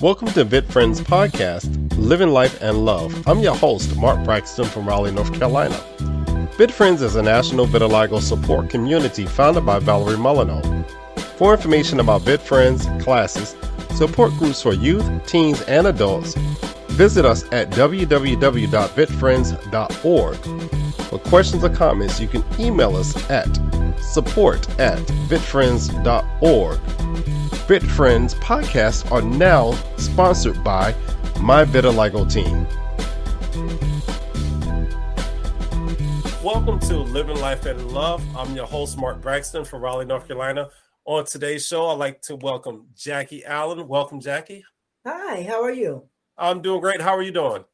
Welcome to VitFriends podcast, Living Life and Love. I'm your host, Mark Braxton from Raleigh, North Carolina. VitFriends is a national vitiligo support community founded by Valerie Mullenow. For information about VitFriends, classes, support groups for youth, teens, and adults, visit us at www.vitfriends.org. For questions or comments, you can email us at support@vitfriends.org. VitFriends podcasts are now sponsored by My Vitiligo Team. Welcome to Living Life and Love. I'm your host, Mark Braxton from Raleigh, North Carolina. On today's show, I'd like to welcome Jacque Allen. Welcome, Jacque. Hi, how are you? I'm doing great. How are you doing?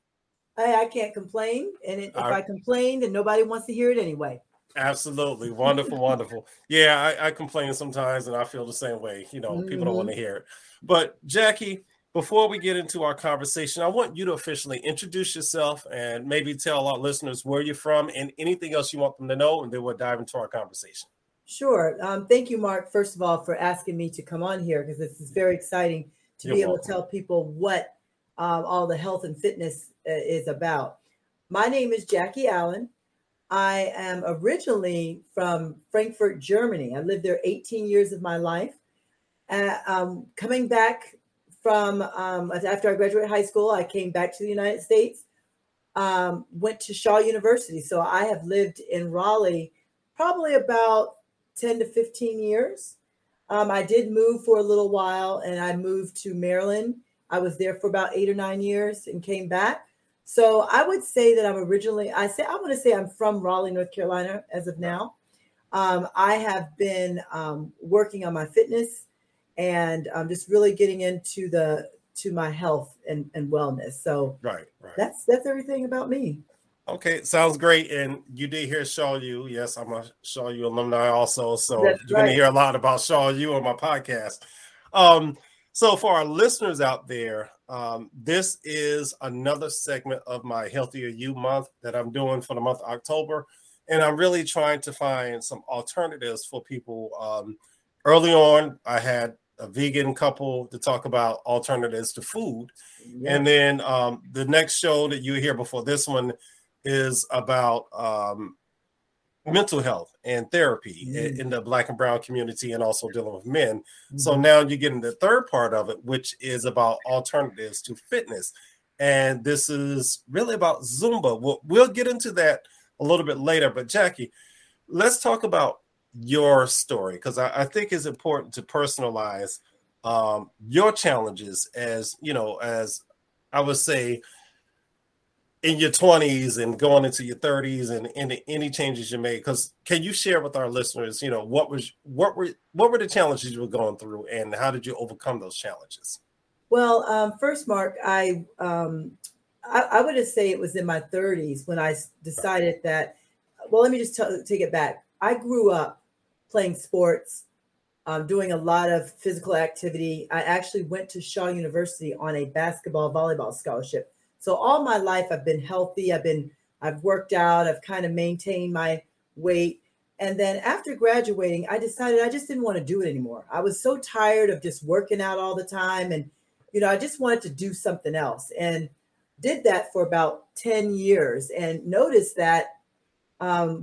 I can't complain. And if I complain, then nobody wants to hear it anyway. Absolutely. Wonderful, wonderful. Yeah, I complain sometimes and I feel the same way. You know, people don't want to hear it. But Jacque, before we get into our conversation, I want you to officially introduce yourself and maybe tell our listeners where you're from and anything else you want them to know, and then we'll dive into our conversation. Sure. Thank you, Mark, first of all, for asking me to come on here, because this is very exciting to be able to tell people what all the health and fitness is about. My name is Jacque Allen. I am originally from Frankfurt, Germany. I lived there 18 years of my life. Coming back from, after I graduated high school, I came back to the United States, went to Shaw University. So I have lived in Raleigh probably about 10 to 15 years. I did move for a little while and I moved to Maryland. I was there for about 8 or 9 years and came back. So I would say that I'm from Raleigh, North Carolina as of now. I have been working on my fitness and just really getting into my health and wellness. So right. That's everything about me. Okay, sounds great. And you did hear Shaw U. Yes, I'm a Shaw U alumni also. So you're going to hear a lot about Shaw U on my podcast. So for our listeners out there, this is another segment of my Healthier You month that I'm doing for the month of October. And I'm really trying to find some alternatives for people. Early on, I had a vegan couple to talk about alternatives to food. Yeah. And then the next show that you hear before this one is about mental health and therapy in the Black and brown community, and also dealing with men. So now you're getting the third part of it, which is about alternatives to fitness. And this is really about Zumba. We'll get into that a little bit later, but Jacque, let's talk about your story, because I think it's important to personalize your challenges as, you know, as I would say, in your 20s and going into your 30s and any changes you made, because can you share with our listeners, you know, what were the challenges you were going through and how did you overcome those challenges? Well, first, Mark, I would just say it was in my 30s when I decided that, well, let me just take it back. I grew up playing sports, doing a lot of physical activity. I actually went to Shaw University on a basketball, volleyball scholarship. So all my life, I've been healthy. I've worked out. I've kind of maintained my weight. And then after graduating, I decided I just didn't want to do it anymore. I was so tired of just working out all the time. And, you know, I just wanted to do something else, and did that for about 10 years and noticed that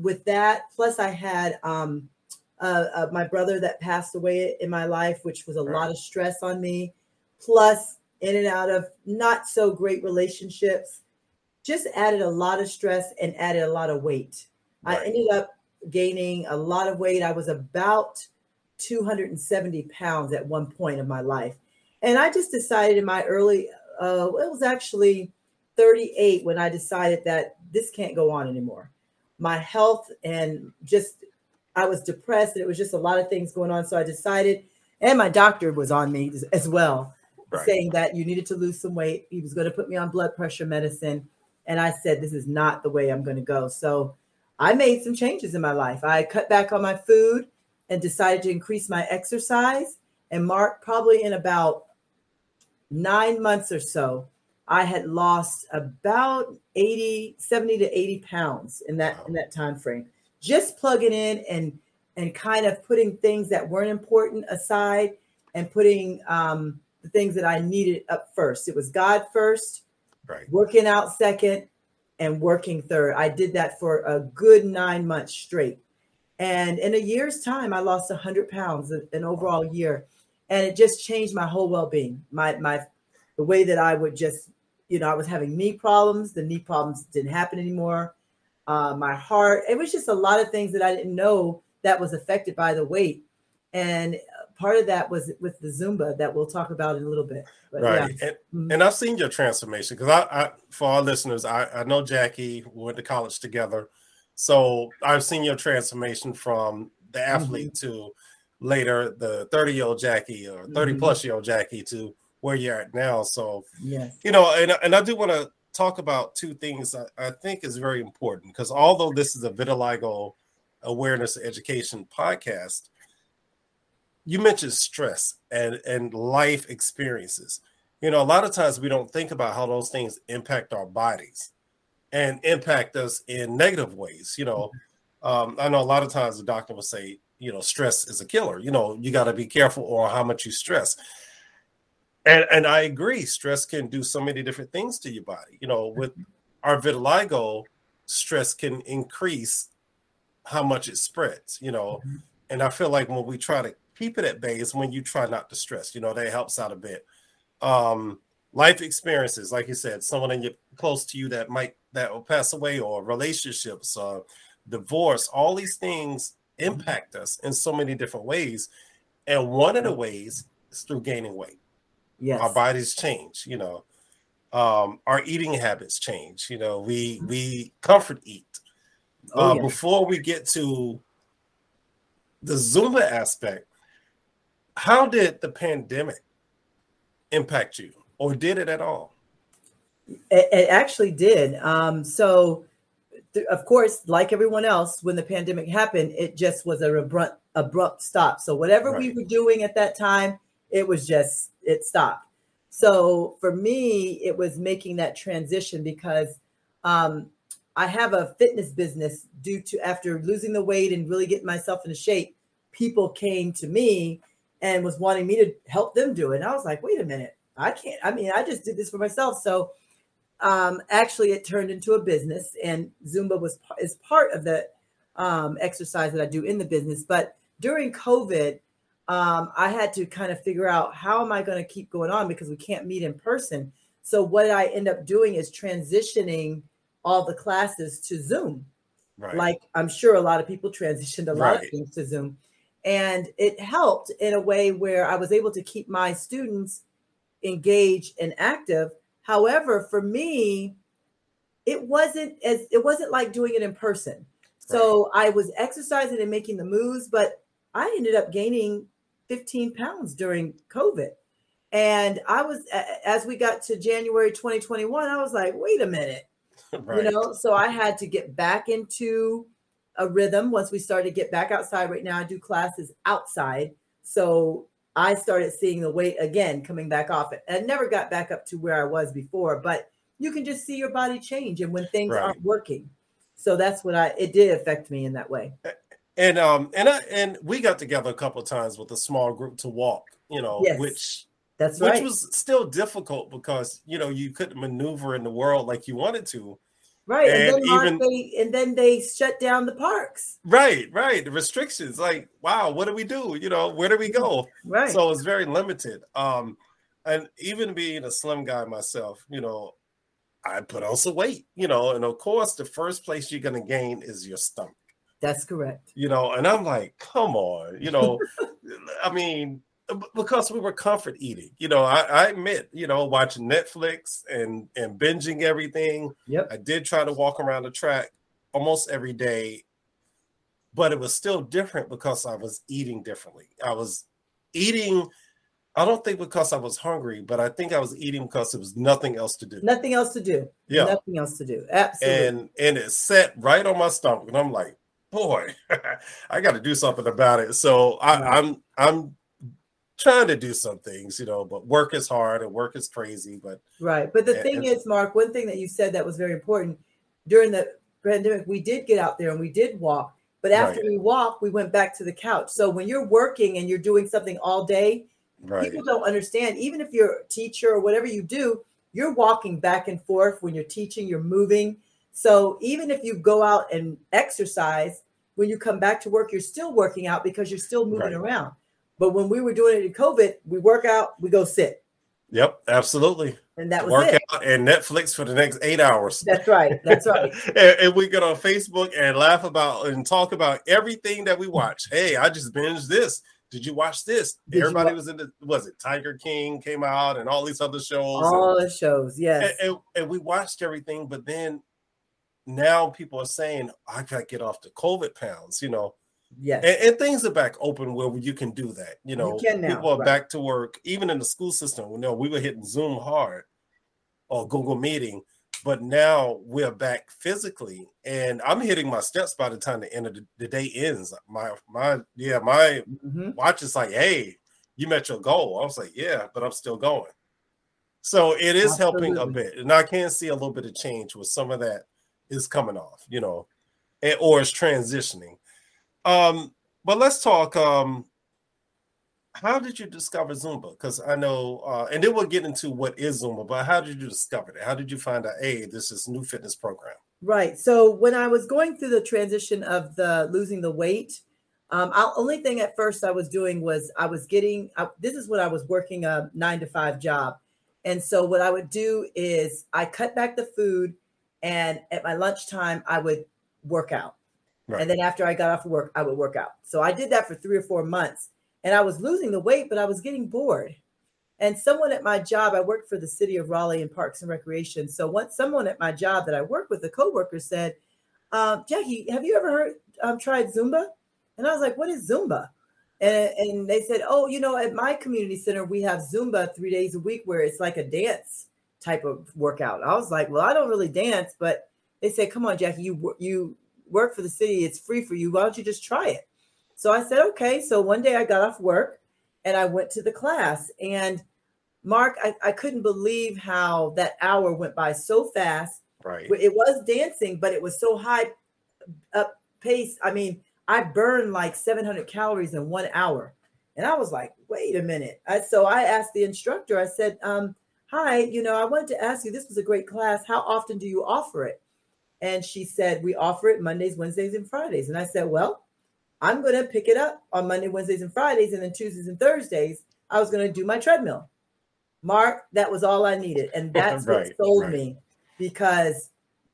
with that, plus I had my brother that passed away in my life, which was a lot of stress on me, plus in and out of not so great relationships, just added a lot of stress and added a lot of weight. Right. I ended up gaining a lot of weight. I was about 270 pounds at one point of my life. And I just decided in my early, it was actually 38 when I decided that this can't go on anymore. My health and just, I was depressed and it was just a lot of things going on. So I decided, and my doctor was on me as well. Right. Saying that you needed to lose some weight. He was going to put me on blood pressure medicine. And I said, this is not the way I'm going to go. So I made some changes in my life. I cut back on my food and decided to increase my exercise. And Mark, probably in about 9 months or so, I had lost about 70 to 80 pounds in that time frame. Just plugging in and kind of putting things that weren't important aside and putting the things that I needed up first. It was God first, right, working out second, and working third. I did that for a good 9 months straight. And in a year's time, I lost 100 pounds an overall year. And it just changed my whole well-being. The way that I would just, I was having knee problems. The knee problems didn't happen anymore. My heart, it was just a lot of things that I didn't know that was affected by the weight. And part of that was with the Zumba that we'll talk about in a little bit. But right. Yeah. And I've seen your transformation because I for our listeners, I know Jackie, we went to college together. So I've seen your transformation from the athlete to later the 30-year-old Jackie or 30-plus-year-old Jackie to where you're at now. So, yes. And I do want to talk about two things I think is very important because although this is a vitiligo awareness education podcast, you mentioned stress and life experiences. A lot of times we don't think about how those things impact our bodies and impact us in negative ways. I know a lot of times the doctor will say, stress is a killer. You got to be careful on how much you stress. And I agree, stress can do so many different things to your body. With our vitiligo, stress can increase how much it spreads, And I feel like when we try to keep it at bay is when you try not to stress, that helps out a bit. Life experiences, like you said, someone close to you that will pass away, or relationships, divorce, all these things impact us in so many different ways. And one of the ways is through gaining weight. Yes. Our bodies change, our eating habits change, we comfort eat. Yeah. Before we get to the Zumba aspect, how did the pandemic impact you, or did it at all? It actually did. Of course, like everyone else, when the pandemic happened, it just was an abrupt stop. So whatever we were doing at that time, it stopped. So for me, it was making that transition because I have a fitness business after losing the weight and really getting myself into shape, people came to me and was wanting me to help them do it. And I was like, wait a minute, I can't, I just did this for myself. So actually it turned into a business, and Zumba is part of the exercise that I do in the business. But during COVID, I had to kind of figure out how am I going to keep going on because we can't meet in person. So what I end up doing is transitioning all the classes to Zoom. Right. Like I'm sure a lot of people transitioned a lot of things to Zoom. And it helped in a way where I was able to keep my students engaged and active. However, for me, it wasn't like doing it in person. Right. So I was exercising and making the moves, but I ended up gaining 15 pounds during COVID. And I was, as we got to January 2021, I was like, wait a minute. Right. So I had to get back into a rhythm once we started to get back outside. Right now I do classes outside. So I started seeing the weight again coming back off it. I never got back up to where I was before, but you can just see your body change and when things aren't working. So that's what it did affect me in that way. And we got together a couple of times with a small group to walk, yes. Which was still difficult because, you couldn't maneuver in the world like you wanted to. Right. And then they shut down the parks. Right. The restrictions, like, wow, what do we do? Where do we go? Right. So it was very limited. And even being a slim guy myself, I put on some weight, and of course the first place you're going to gain is your stomach. That's correct. And I'm like, come on, because we were comfort eating, I admit, watching Netflix and binging everything. Yep. I did try to walk around the track almost every day, but it was still different because I was eating differently. I was eating, I don't think because I was hungry, but I think I was eating because there was nothing else to do. Yeah. Nothing else to do. Absolutely. And it sat right on my stomach, and I'm like, boy, I got to do something about it. So I'm trying to do some things, but work is hard and work is crazy. But right. But the thing is, Mark, one thing that you said that was very important during the pandemic, we did get out there and we did walk. But after we walked, we went back to the couch. So when you're working and you're doing something all day, Right. People don't understand. Even if you're a teacher or whatever you do, you're walking back and forth when you're teaching, you're moving. So even if you go out and exercise, when you come back to work, you're still working out because you're still moving around. But when we were doing it in COVID, we work out, we go sit. Yep, absolutely. And that was workout and Netflix for the next 8 hours. That's right. That's right. And we get on Facebook and laugh about and talk about everything that we watch. Hey, I just binged this. Did you watch this? Everybody was in the, was it Tiger King came out and all these other shows? All the shows, yes. And we watched everything, but then now people are saying, I got to get off the COVID pounds, you know. Yes. And things are back open where you can do that. You know, you now, people are back to work, even in the school system. You know, we were hitting Zoom hard or Google Meeting, but now we're back physically. And I'm hitting my steps by the time the end of the day ends. My watch is like, hey, you met your goal. I was like, yeah, but I'm still going. So it is helping a bit. And I can see a little bit of change with some of that is coming off, you know, and, or it's transitioning. But let's talk, how did you discover Zumba? Because I know, and then we'll get into what is Zumba, but how did you discover it? How did you find out, hey, this is new fitness program? Right. So when I was going through the transition of the losing the weight, the only thing at first I was doing was I was getting, this is when I was working a 9-to-5 job. And so what I would do is I cut back the food and at my lunchtime, I would work out. Right. And then after I got off work, I would work out. So I did that for 3 or 4 months and I was losing the weight, but I was getting bored. And someone at my job, I worked for the city of Raleigh in Parks and Recreation. So once someone at my job that I worked with, a coworker said, Jackie, have you ever heard, tried Zumba? And I was like, what is Zumba? And they said, oh, you know, at my community center, we have Zumba 3 days a week where it's like a dance type of workout. I was like, well, I don't really dance, but they said, come on, Jackie, you work for the city. It's free for you. Why don't you just try it? So I said, okay. So one day I got off work and I went to the class. And Mark, I couldn't believe how that hour went by so fast. Right. It was dancing, but it was so high up pace. I mean, I burned like 700 calories in 1 hour. And I was like, wait a minute. So I asked the instructor, I said, hi, you know, I wanted to ask you, this was a great class. How often do you offer it? And she said, we offer it Mondays, Wednesdays, and Fridays. And I said, well, I'm going to pick it up on Monday, Wednesdays, and Fridays. And then Tuesdays and Thursdays, I was going to do my treadmill. Mark, that was all I needed. And that's what sold me, because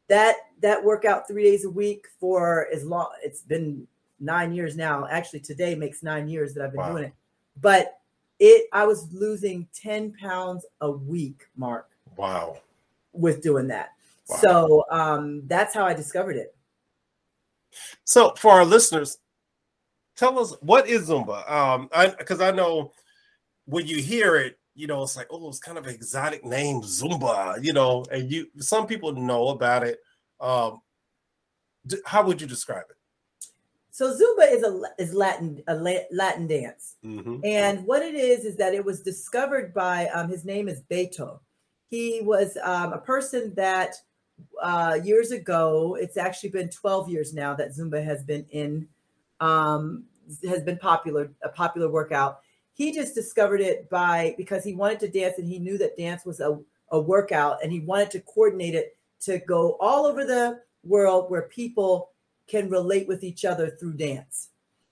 that workout 3 days a week for as long, it's been 9 years now. Actually, today makes 9 years that I've been doing it. But I was losing 10 pounds a week, Mark. Wow. With doing that. Wow. So that's how I discovered it. So for our listeners, tell us, what is Zumba? Because I know when you hear it, you know, it's like, oh, it's kind of an exotic name, Zumba, you know, and some people know about it. How would you describe it? So Zumba is Latin dance. Mm-hmm. And what it is that it was discovered by, his name is Beto. He was a person that years ago, it's actually been 12 years now that Zumba has been a popular workout. He just discovered it because he wanted to dance and he knew that dance was a workout and he wanted to coordinate it to go all over the world where people can relate with each other through dance.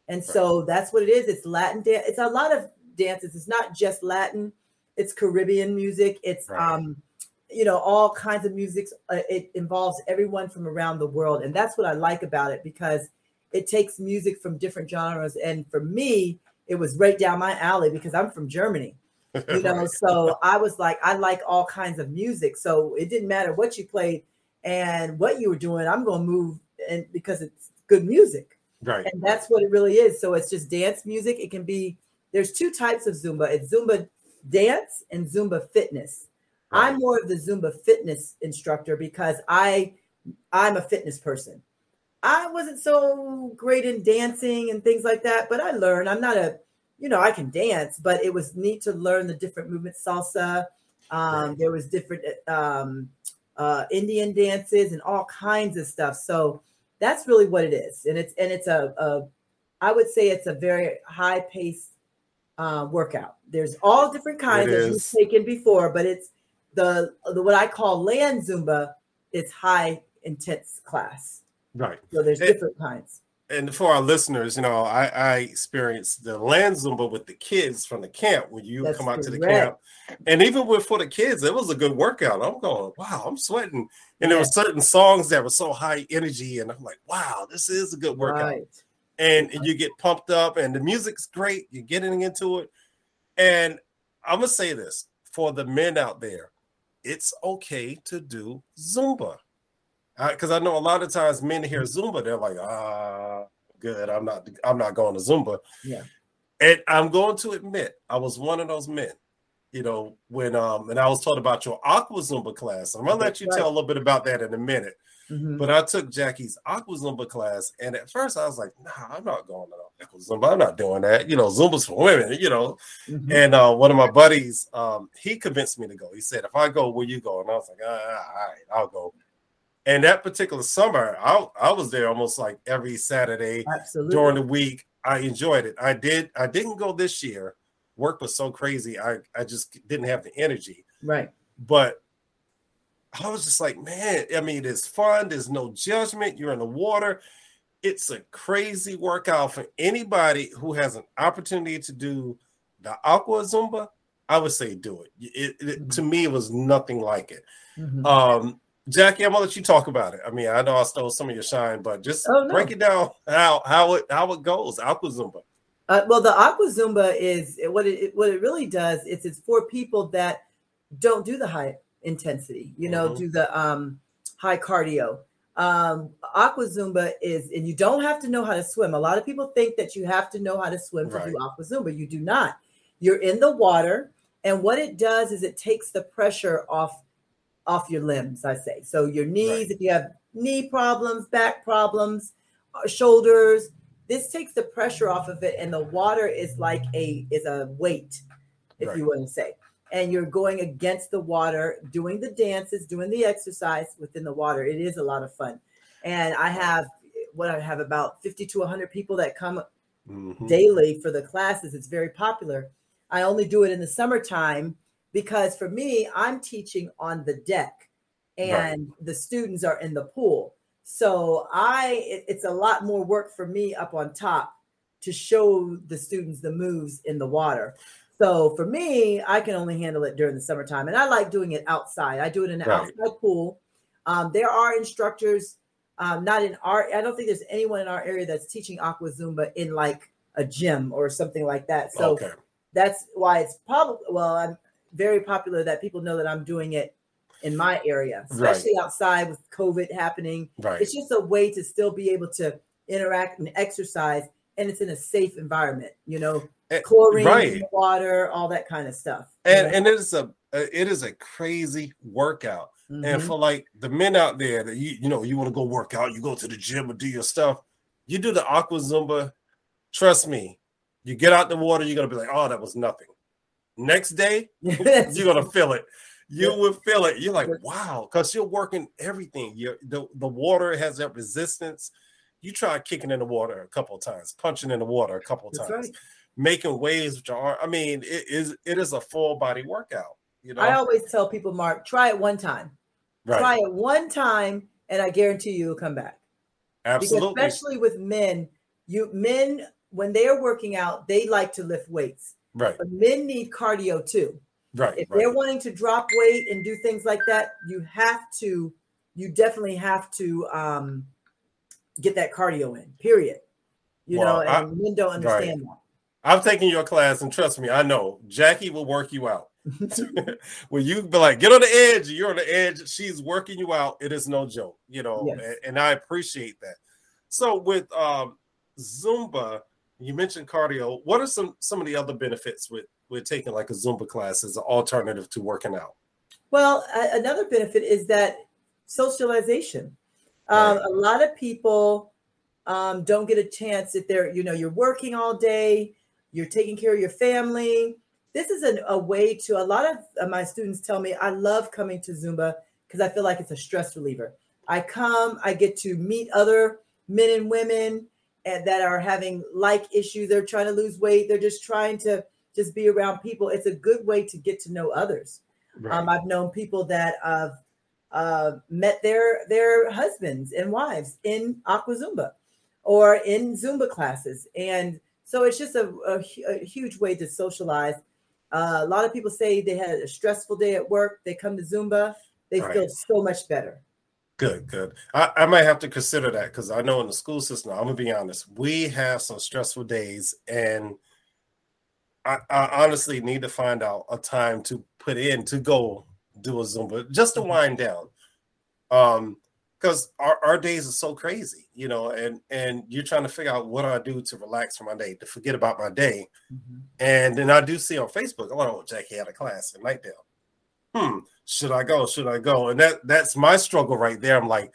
And so that's what it is. It's Latin dance. It's a lot of dances. It's not just Latin. It's Caribbean music. It's, you know, all kinds of music. It involves everyone from around the world. And that's what I like about it, because it takes music from different genres. And for me, it was right down my alley because I'm from Germany, you know? So I was like, I like all kinds of music. So it didn't matter what you played and what you were doing. I'm going to move and because it's good music. Right. And that's what it really is. So it's just dance music. It can be, there's two types of Zumba. It's Zumba dance and Zumba fitness. Right. I'm more of the Zumba fitness instructor because I'm a fitness person. I wasn't so great in dancing and things like that, but I learned. I'm not I can dance, but it was neat to learn the different movements, salsa. There was different Indian dances and all kinds of stuff. So that's really what it is. And it's I would say it's a very high paced workout. There's all different kinds that you've taken before, but it's the what I call land Zumba. It's high intense class. Right. So there's different kinds. And for our listeners, you know, I experienced the land Zumba with the kids from the camp when you come out to the camp. And even for the kids, it was a good workout. I'm going, wow, I'm sweating. And there were certain songs that were so high energy. And I'm like, wow, this is a good workout. Right. And you get pumped up and the music's great. You're getting into it. And I'm going to say this for the men out there. It's okay to do Zumba. Because I know a lot of times men hear Zumba, they're like, good, I'm not going to Zumba. Yeah. And I'm going to admit, I was one of those men, you know, when and I was taught about your Aqua Zumba class. I'm gonna let you tell a little bit about that in a minute. Mm-hmm. But I took Jackie's Aqua Zumba class, and at first I was like, nah, I'm not going to Aqua Zumba. I'm not doing that. You know, Zumba's for women, you know. Mm-hmm. And one of my buddies, he convinced me to go. He said, if I go, will you go? And I was like, all right, I'll go. And that particular summer, I was there almost like every Saturday. Absolutely. During the week. I enjoyed it. I didn't go this year. Work was so crazy. I just didn't have the energy. Right. But I was just like, man, I mean, it's fun. There's no judgment. You're in the water. It's a crazy workout for anybody who has an opportunity to do the Aqua Zumba. I would say do it. Mm-hmm. To me, it was nothing like it. Mm-hmm. Jackie, I'm gonna let you talk about it. I mean, I know I stole some of your shine, but just break it down how it goes. Aqua Zumba. Well, the Aqua Zumba is what it really does is it's for people that don't do the high intensity, you know, do the high cardio. Aqua Zumba is, and you don't have to know how to swim. A lot of people think that you have to know how to swim to do Aqua Zumba. You do not. You're in the water, and what it does is it takes the pressure off your limbs, I say. So your knees, if you have knee problems, back problems, shoulders, this takes the pressure off of it. And the water is like a weight, if you want to say. And you're going against the water, doing the dances, doing the exercise within the water. It is a lot of fun. And I have about 50 to 100 people that come daily for the classes. It's very popular. I only do it in the summertime. Because for me, I'm teaching on the deck and the students are in the pool. So it's a lot more work for me up on top to show the students the moves in the water. So for me, I can only handle it during the summertime. And I like doing it outside. I do it in an outside pool. There are instructors, I don't think there's anyone in our area that's teaching Aqua Zumba in like a gym or something like that. So that's why it's probably, I'm very popular that people know that I'm doing it in my area, especially outside with COVID happening. Right. It's just a way to still be able to interact and exercise, and it's in a safe environment, you know, chlorine, water, all that kind of stuff. And it is a crazy workout. Mm-hmm. And for like the men out there that you know you want to go work out, you go to the gym or do your stuff, you do the Aqua Zumba. Trust me, you get out the water, you're gonna be like, oh, that was nothing. Next day, you're gonna feel it. You will feel it. You're like, wow, because you're working everything. The water has that resistance. You try kicking in the water a couple of times, punching in the water a couple of times, making waves with your arm. I mean, it is a full body workout. You know, I always tell people, Mark, try it one time. Right. Try it one time, and I guarantee you will come back. Absolutely, because especially with men. Men when they are working out, they like to lift weights. Right. But men need cardio too. Right. If they're wanting to drop weight and do things like that, you definitely have to get that cardio in, period. And men don't understand that. I've taken your class, and trust me, I know Jackie will work you out. When you be like, get on the edge, you're on the edge, she's working you out. It is no joke, you know, and I appreciate that. So with Zumba, you mentioned cardio. What are some of the other benefits with taking like a Zumba class as an alternative to working out? Well, another benefit is that socialization. A lot of people don't get a chance if they're, you know, you're working all day, you're taking care of your family. This is a way to, a lot of my students tell me, I love coming to Zumba because I feel like it's a stress reliever. I come, I get to meet other men and women, and that are having like issues. They're trying to lose weight. They're just trying to just be around people. It's a good way to get to know others. Right. I've known people that have met their husbands and wives in Aqua Zumba or in Zumba classes. And so it's just a huge way to socialize. A lot of people say they had a stressful day at work. They come to Zumba. They right. feel so much better. Good, good. I might have to consider that because I know in the school system, I'm going to be honest, we have some stressful days, and I honestly need to find out a time to put in to go do a Zumba just to wind down, because our days are so crazy, you know, and you're trying to figure out what I do to relax for my day, to forget about my day. Mm-hmm. And then I do see on Facebook, oh, Jackie had a class at Nightdale. Should I go? Should I go? And that's my struggle right there. I'm like,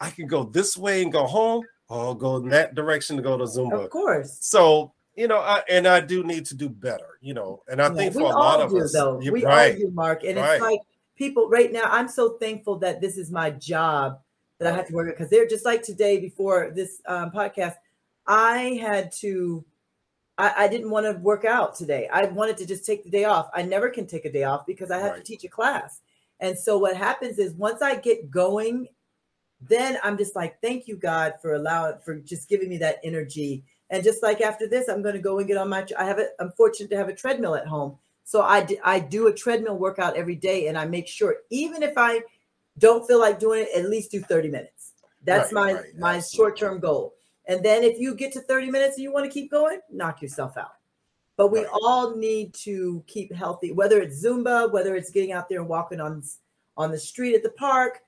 I can go this way and go home, or I'll go in that direction to go to Zumba. Of course. So, you know, I do need to do better, you know, and I think for a lot of us, we all do, Mark. And it's like people right now, I'm so thankful that this is my job that I have to work at, because they're just like today before this podcast, I didn't want to work out today. I wanted to just take the day off. I never can take a day off because I have to teach a class. And so what happens is once I get going, then I'm just like, thank you, God, for just giving me that energy. And just like after this, I'm going to go and get on my, I'm fortunate to have a treadmill at home. So I do a treadmill workout every day, and I make sure, even if I don't feel like doing it, at least do 30 minutes. That's my short-term goal. And then if you get to 30 minutes and you want to keep going, knock yourself out. But we all need to keep healthy, whether it's Zumba, whether it's getting out there and walking on the street at the park.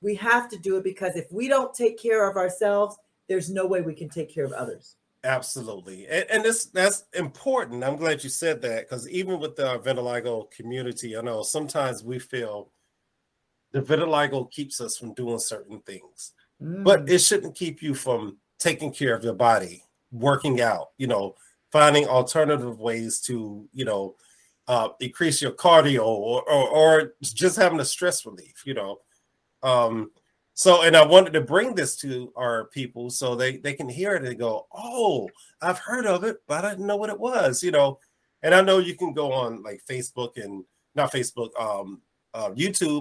We have to do it, because if we don't take care of ourselves, there's no way we can take care of others. Absolutely. And that's important. I'm glad you said that, because even with the vitiligo community, I know sometimes we feel the vitiligo keeps us from doing certain things, but it shouldn't keep you from taking care of your body, working out, you know, finding alternative ways to, you know, increase your cardio or just having a stress relief, you know. So, and I wanted to bring this to our people so they can hear it and go, oh, I've heard of it, but I didn't know what it was, you know. And I know you can go on like YouTube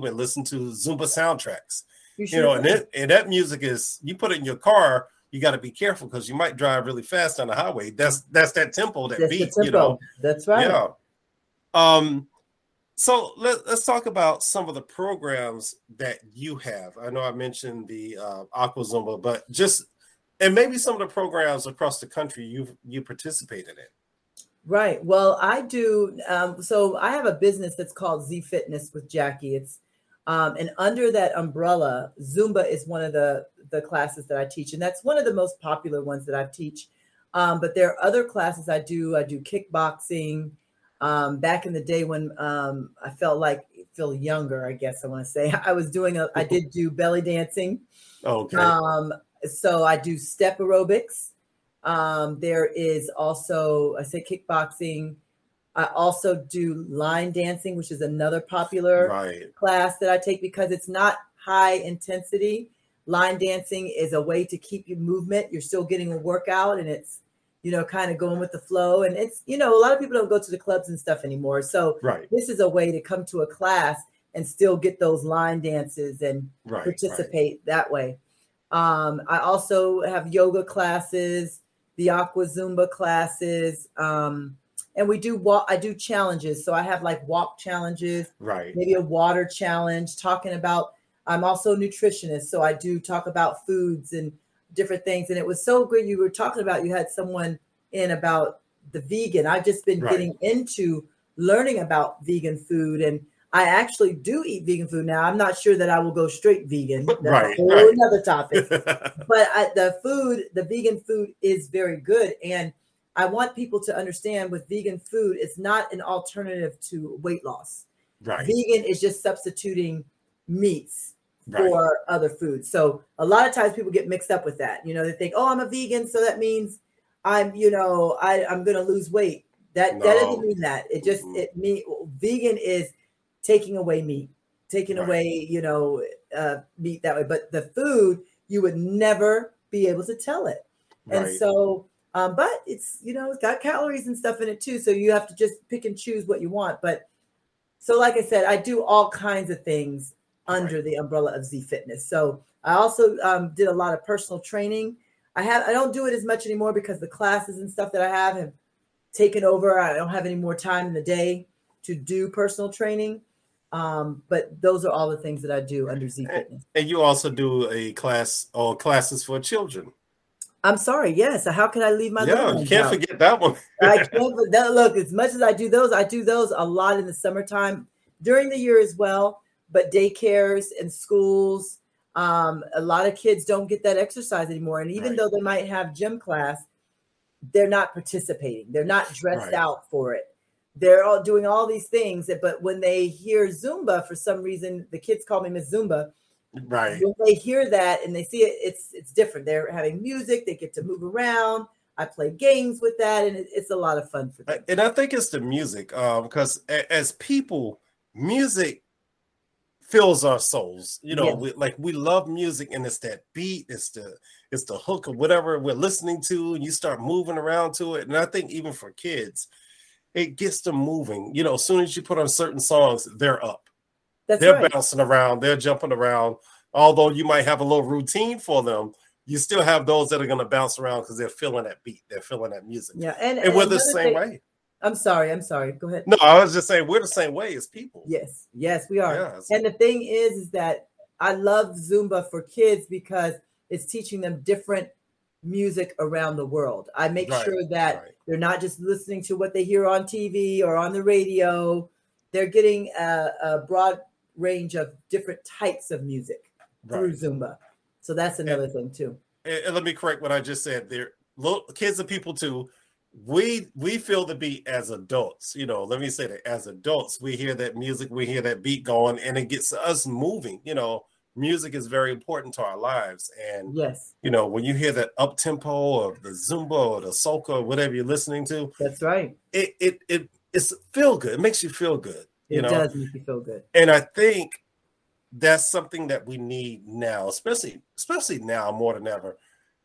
and listen to Zumba soundtracks, you know, and that music is, you put it in your car, you got to be careful because you might drive really fast on the highway. That's that tempo, that beat, you know. That's right. Yeah. So let's talk about some of the programs that you have. I know I mentioned the Aqua Zumba, but just, and maybe some of the programs across the country you participated in. Right. Well, I do. So I have a business that's called Z Fitness with Jacque. It's and under that umbrella, Zumba is one of the classes that I teach. And that's one of the most popular ones that I teach. But there are other classes I do. I do kickboxing. Back in the day when I feel younger, I guess I want to say, I did do belly dancing. Okay. So I do step aerobics. There is also, I say kickboxing. I also do line dancing, which is another popular class that I take because it's not high intensity. Line dancing is a way to keep your movement. You're still getting a workout, and it's, you know, kind of going with the flow. And it's, you know, a lot of people don't go to the clubs and stuff anymore. So this is a way to come to a class and still get those line dances and participate that way. I also have yoga classes, the Aqua Zumba classes, and we do I do challenges. So I have like walk challenges, maybe a water challenge, talking about, I'm also a nutritionist, so I do talk about foods and different things. And it was so good. You were talking about, you had someone in about the vegan. I've just been getting into learning about vegan food, and I actually do eat vegan food now. I'm not sure that I will go straight vegan. That's another topic. But the vegan food is very good. And I want people to understand with vegan food, it's not an alternative to weight loss. Vegan is just substituting meats for other foods. So a lot of times people get mixed up with that. You know, they think, oh, I'm a vegan, so that means I'm, you know, I'm going to lose weight. That doesn't mean that. It just, vegan is taking away meat, taking away, you know, meat that way. But the food, you would never be able to tell it. And so But it's, you know, it's got calories and stuff in it too. So you have to just pick and choose what you want. But so, like I said, I do all kinds of things under the umbrella of Z Fitness. So I also did a lot of personal training. I don't do it as much anymore because the classes and stuff that I have taken over. I don't have any more time in the day to do personal training. But those are all the things that I do under Z Fitness. And you also do a class or classes for children. I'm sorry. Yes. How can I leave my little ones? You can't forget that one. I can't, look, as much as I do those a lot in the summertime, during the year as well, but daycares and schools, a lot of kids don't get that exercise anymore. And even though they might have gym class, they're not participating. They're not dressed out for it. They're all doing all these things, but when they hear Zumba, for some reason, the kids call me Miss Zumba. Right. When they hear that and they see it, it's different. They're having music. They get to move around. I play games with that, and it's a lot of fun for them. And I think it's the music, because as people, music fills our souls. You know, we love music, and it's that beat, it's the hook of whatever we're listening to, and you start moving around to it. And I think even for kids, it gets them moving. You know, as soon as you put on certain songs, they're up. They're bouncing around. They're jumping around. Although you might have a little routine for them, you still have those that are going to bounce around because they're feeling that beat. They're feeling that music. Yeah, and we're the same way. I'm sorry. Go ahead. No, I was just saying we're the same way as people. Yes, we are. Yes. And the thing is that I love Zumba for kids because it's teaching them different music around the world. I make sure that they're not just listening to what they hear on TV or on the radio. They're getting a broad range of different types of music through Zumba. So that's another thing too. And let me correct what I just said there. Little kids and people too, we feel the beat as adults. You know, let me say that as adults, we hear that music, we hear that beat going, and it gets us moving. You know, music is very important to our lives. And, you know, when you hear that up-tempo or the Zumba or the soca or whatever you're listening to. That's right. It's feel good. It makes you feel good. It does make you feel good. And I think that's something that we need now, especially now more than ever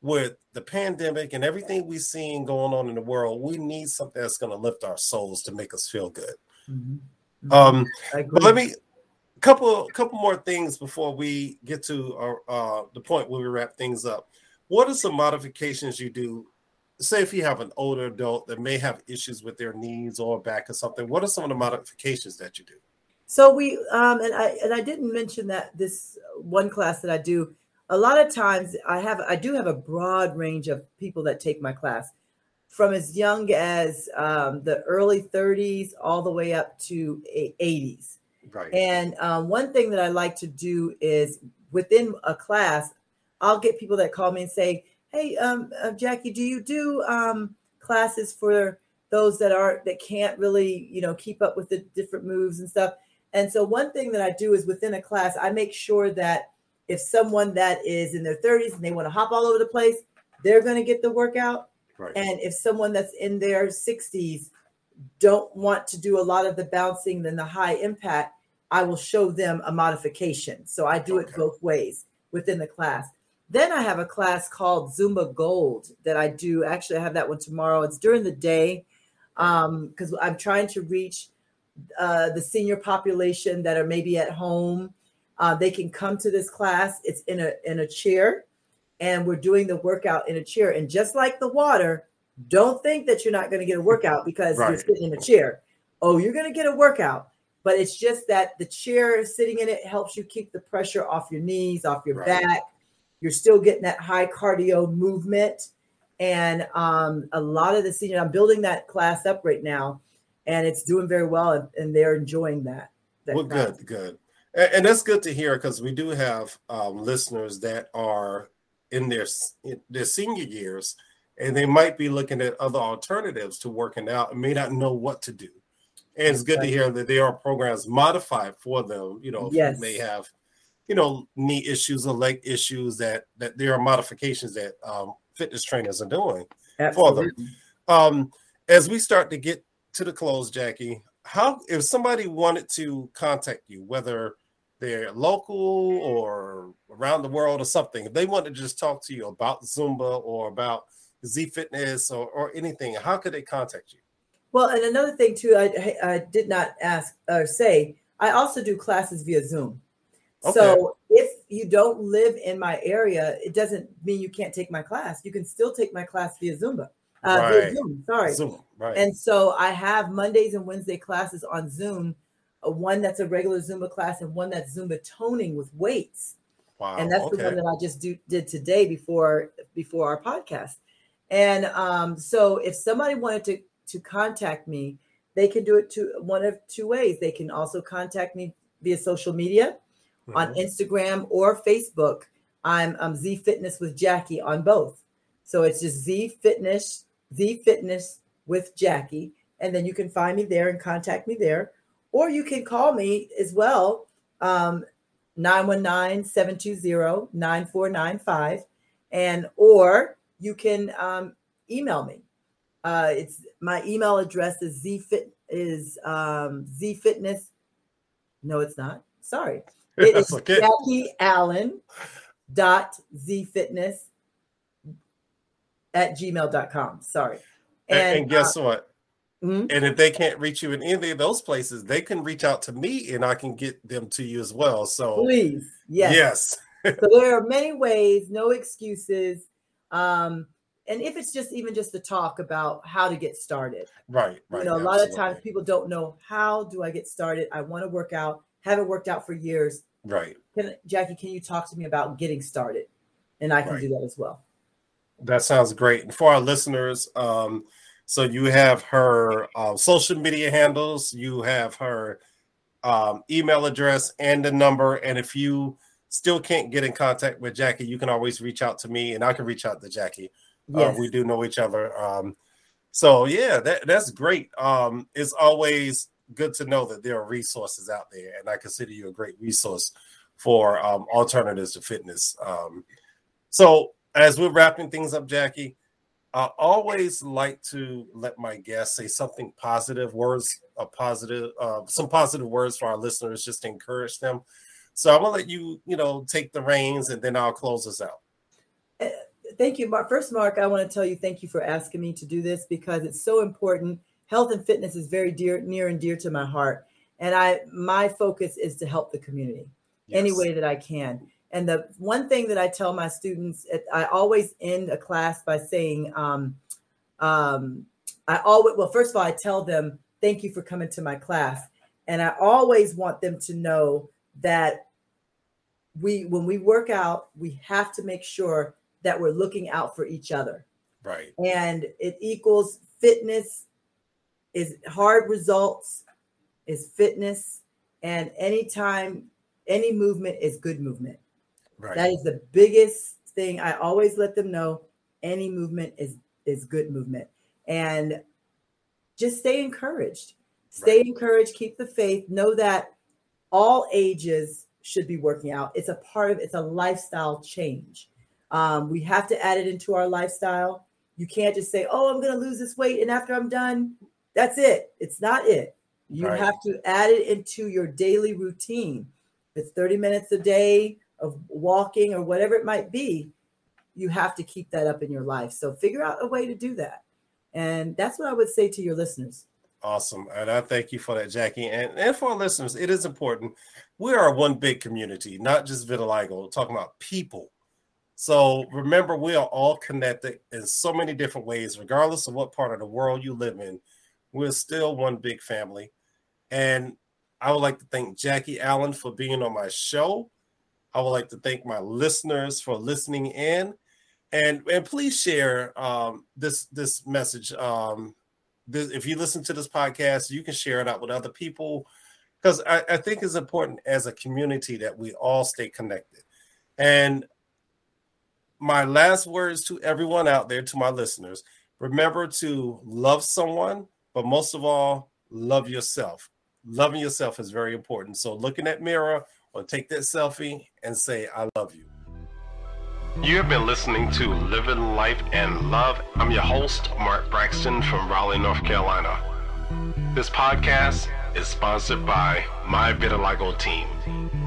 with the pandemic and everything we've seen going on in the world. We need something that's going to lift our souls to make us feel good. Mm-hmm. But let me couple more things before we get to the point where we wrap things up. What are some modifications you do? Say if you have an older adult that may have issues with their knees or back or something, what are some of the modifications that you do? So we, and I didn't mention that this one class that I do, a lot of times I do have a broad range of people that take my class from as young as the early 30s all the way up to 80s. Right. And one thing that I like to do is within a class, I'll get people that call me and say, hey, Jackie, do you do classes for those that can't really, you know, keep up with the different moves and stuff? And so one thing that I do is within a class, I make sure that if someone that is in their 30s and they want to hop all over the place, they're going to get the workout. Right. And if someone that's in their 60s don't want to do a lot of the bouncing and the high impact, I will show them a modification. So I do it both ways within the class. Then I have a class called Zumba Gold that I do. Actually, I have that one tomorrow. It's during the day because I'm trying to reach the senior population that are maybe at home. They can come to this class. It's in a chair, and we're doing the workout in a chair. And just like the water, don't think that you're not going to get a workout because you're sitting in a chair. Oh, you're going to get a workout. But it's just that the chair, sitting in it, helps you keep the pressure off your knees, off your back. You're still getting that high cardio movement. And a lot of the seniors, I'm building that class up right now, and it's doing very well, and they're enjoying that well, class. Good. And that's good to hear because we do have listeners that are in their senior years, and they might be looking at other alternatives to working out and may not know what to do. And it's good to hear that there are programs modified for them, you know, if they have, you know, knee issues or leg issues that there are modifications that fitness trainers are doing for them. As we start to get to the close, Jackie, how, if somebody wanted to contact you, whether they're local or around the world or something, if they wanted to just talk to you about Zumba or about Z Fitness or anything, how could they contact you? Well, and another thing too, I did not ask or say, I also do classes via Zoom. Okay. So if you don't live in my area, it doesn't mean you can't take my class. You can still take my class via Zumba. Via Zoom, sorry. Zoom, right. And so I have Mondays and Wednesday classes on Zoom, one that's a regular Zumba class and one that's Zumba toning with weights. Wow. And that's the one that I just did today before our podcast. And so if somebody wanted to contact me, they can do it to one of two ways. They can also contact me via social media, mm-hmm. on Instagram or Facebook. I'm Z Fitness with Jacque on both. So it's just Z Fitness with Jacque. And then you can find me there and contact me there. Or you can call me as well, 919-720-9495. And or you can email me. It's my email address is zfitness. No, it's not. Sorry. It is okay. JackieAllen.zfitness@gmail.com. Sorry. And guess what? Mm-hmm. And if they can't reach you in any of those places, they can reach out to me and I can get them to you as well. So please. Yes. So there are many ways, no excuses. And if it's just the talk about how to get started. Right. You know, a lot of times people don't know, how do I get started? I want to work out. Haven't worked out for years. Right. Jacque, can you talk to me about getting started? And I can do that as well. That sounds great. And for our listeners, so you have her social media handles, you have her email address and the number. And if you still can't get in contact with Jacque, you can always reach out to me and I can reach out to Jacque. Yes. We do know each other. That's great. It's always good to know that there are resources out there, and I consider you a great resource for alternatives to fitness. So as we're wrapping things up, Jacque, I always like to let my guests say something positive, some positive words for our listeners, just to encourage them. So I'm going to let you take the reins, and then I'll close us out. Thank you, Mark. First, Mark, I want to tell you thank you for asking me to do this because it's so important. Health and fitness is very near and dear to my heart. And my focus is to help the community any way that I can. And the one thing that I tell my students, I always end a class by saying, first of all, I tell them, thank you for coming to my class. And I always want them to know that when we work out, we have to make sure that we're looking out for each other. Right. And it equals fitness is hard results is fitness. And anytime, any movement is good movement. Right. That is the biggest thing. I always let them know any movement is good movement. And just stay encouraged. Stay encouraged. Keep the faith. Know that all ages should be working out. It's a part of, it's a lifestyle change. We have to add it into our lifestyle. You can't just say, I'm going to lose this weight, and after I'm done, that's it. It's not it. You have to add it into your daily routine. It's 30 minutes a day of walking or whatever it might be. You have to keep that up in your life. So figure out a way to do that. And that's what I would say to your listeners. Awesome. And I thank you for that, Jacque. And for our listeners, it is important. We are one big community, not just vitiligo. We're talking about people. So remember, we are all connected in so many different ways, regardless of what part of the world you live in. We're still one big family. And I would like to thank Jacque Allen for being on my show. I would like to thank my listeners for listening in. And please share this message. If you listen to this podcast, you can share it out with other people, because I think it's important as a community that we all stay connected. And my last words to everyone out there, to my listeners, remember to love someone, but most of all, love yourself. Loving yourself is very important. So look in that mirror or take that selfie and say, I love you. You have been listening to Living Life and Love. I'm your host, Mark Braxton from Raleigh, North Carolina. This podcast is sponsored by my Vitiligo team.